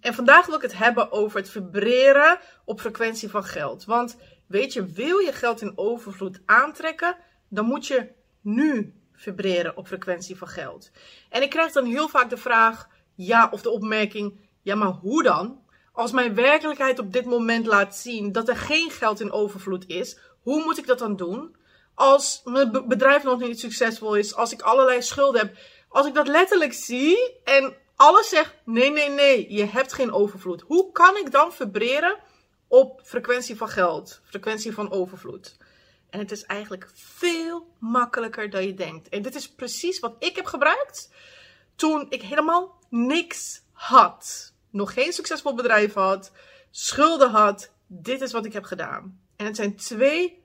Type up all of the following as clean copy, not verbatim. En vandaag wil ik het hebben over het vibreren op frequentie van geld. Want weet je, wil je geld in overvloed aantrekken, dan moet je nu vibreren op frequentie van geld. En ik krijg dan heel vaak de vraag, ja, of de opmerking, ja, maar hoe dan? Als mijn werkelijkheid op dit moment laat zien dat er geen geld in overvloed is, hoe moet ik dat dan doen? Als mijn bedrijf nog niet succesvol is, als ik allerlei schulden heb, als ik dat letterlijk zie en alles zegt, nee, nee, nee, je hebt geen overvloed. Hoe kan ik dan vibreren op frequentie van geld, frequentie van overvloed? En het is eigenlijk veel makkelijker dan je denkt. En dit is precies wat ik heb gebruikt toen ik helemaal niks had. Nog geen succesvol bedrijf had, schulden had. Dit is wat ik heb gedaan. En het zijn twee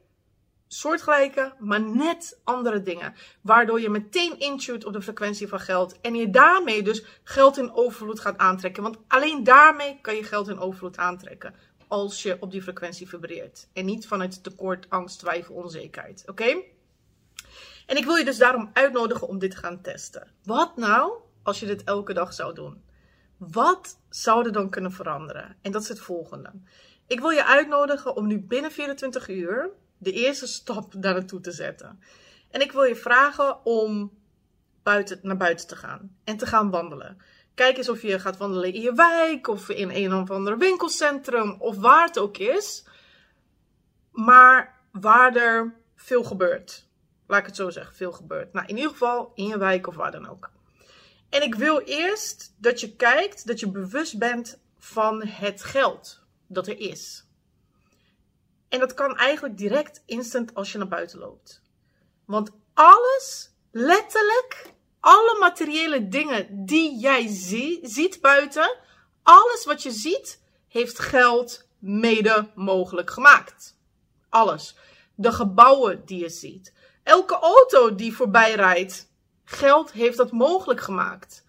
soortgelijke, maar net andere dingen. Waardoor je meteen intuut op de frequentie van geld. En je daarmee dus geld in overvloed gaat aantrekken. Want alleen daarmee kan je geld in overvloed aantrekken. Als je op die frequentie vibreert. En niet vanuit tekort, angst, twijfel, onzekerheid. Oké? En ik wil je dus daarom uitnodigen om dit te gaan testen. Wat nou als je dit elke dag zou doen? Wat zou er dan kunnen veranderen? En dat is het volgende. Ik wil je uitnodigen om nu binnen 24 uur de eerste stap daar naartoe te zetten. En ik wil je vragen om naar buiten te gaan. En te gaan wandelen. Kijk eens of je gaat wandelen in je wijk of in een of ander winkelcentrum of waar het ook is. Maar waar er veel gebeurt. Laat ik het zo zeggen, veel gebeurt. Nou, in ieder geval in je wijk of waar dan ook. En ik wil eerst dat je kijkt, dat je bewust bent van het geld dat er is. En dat kan eigenlijk direct instant als je naar buiten loopt. Want alles, letterlijk, alle materiële dingen die jij ziet buiten, alles wat je ziet, heeft geld mede mogelijk gemaakt. Alles. De gebouwen die je ziet. Elke auto die voorbij rijdt. Geld heeft dat mogelijk gemaakt.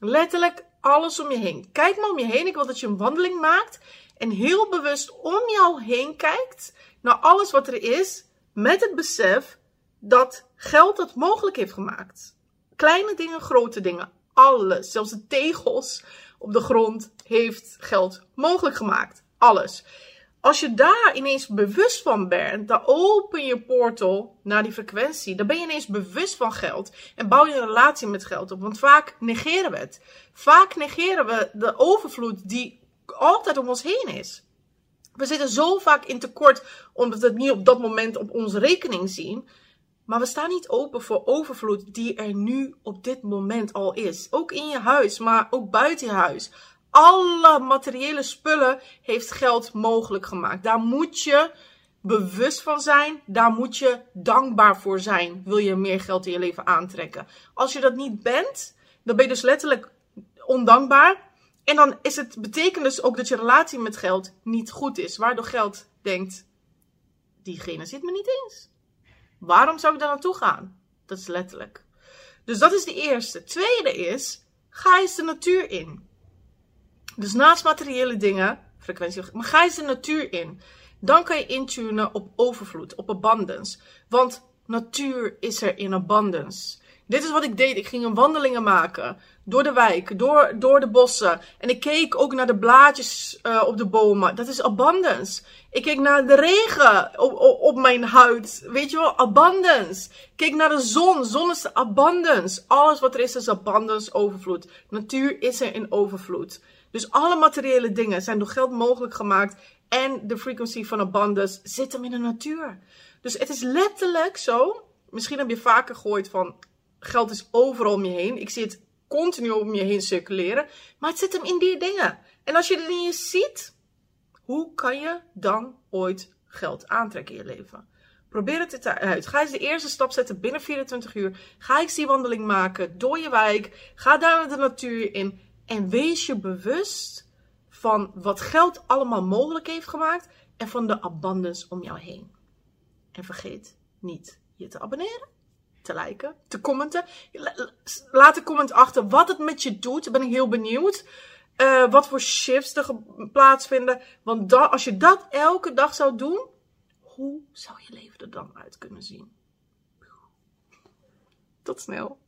Letterlijk alles om je heen. Kijk maar om je heen. Ik wil dat je een wandeling maakt. En heel bewust om jou heen kijkt. Naar alles wat er is. Met het besef dat geld dat mogelijk heeft gemaakt. Kleine dingen, grote dingen. Alles. Zelfs de tegels op de grond heeft geld mogelijk gemaakt. Alles. Als je daar ineens bewust van bent, dan open je portal naar die frequentie. Dan ben je ineens bewust van geld en bouw je een relatie met geld op. Want vaak negeren we het. Vaak negeren we de overvloed die altijd om ons heen is. We zitten zo vaak in tekort omdat we het niet op dat moment op onze rekening zien. Maar we staan niet open voor overvloed die er nu op dit moment al is. Ook in je huis, maar ook buiten je huis. Alle materiële spullen heeft geld mogelijk gemaakt. Daar moet je bewust van zijn. Daar moet je dankbaar voor zijn. Wil je meer geld in je leven aantrekken? Als je dat niet bent, dan ben je dus letterlijk ondankbaar. En dan is het, betekent dus ook dat je relatie met geld niet goed is. Waardoor geld denkt, diegene zit me niet eens. Waarom zou ik daar naartoe gaan? Dat is letterlijk. Dus dat is de eerste. Tweede is, ga eens de natuur in. Dus naast materiële dingen, frequentie, maar ga eens de natuur in. Dan kan je intunen op overvloed, op abundance. Want natuur is er in abundance. Dit is wat ik deed. Ik ging een wandelingen maken. Door de wijk, door de bossen. En ik keek ook naar de blaadjes op de bomen. Dat is abundance. Ik keek naar de regen op mijn huid. Weet je wel, abundance. Ik keek naar de zon. Zon is de abundance. Alles wat er is abundance, overvloed. Natuur is er in overvloed. Dus alle materiële dingen zijn door geld mogelijk gemaakt. En de frequentie van abundance zit hem in de natuur. Dus het is letterlijk zo. Misschien heb je vaker gehoord van geld is overal om je heen. Ik zie het continu om je heen circuleren. Maar het zit hem in die dingen. En als je het niet eens ziet, hoe kan je dan ooit geld aantrekken in je leven? Probeer het uit. Ga eens de eerste stap zetten binnen 24 uur. Ga eens die wandeling maken door je wijk. Ga daar de natuur in. En wees je bewust van wat geld allemaal mogelijk heeft gemaakt. En van de abundance om jou heen. En vergeet niet je te abonneren, te liken, te commenten. Laat een comment achter wat het met je doet. Daar ben ik heel benieuwd. Wat voor shifts er plaatsvinden. Want als je dat elke dag zou doen, hoe zou je leven er dan uit kunnen zien? Tot snel.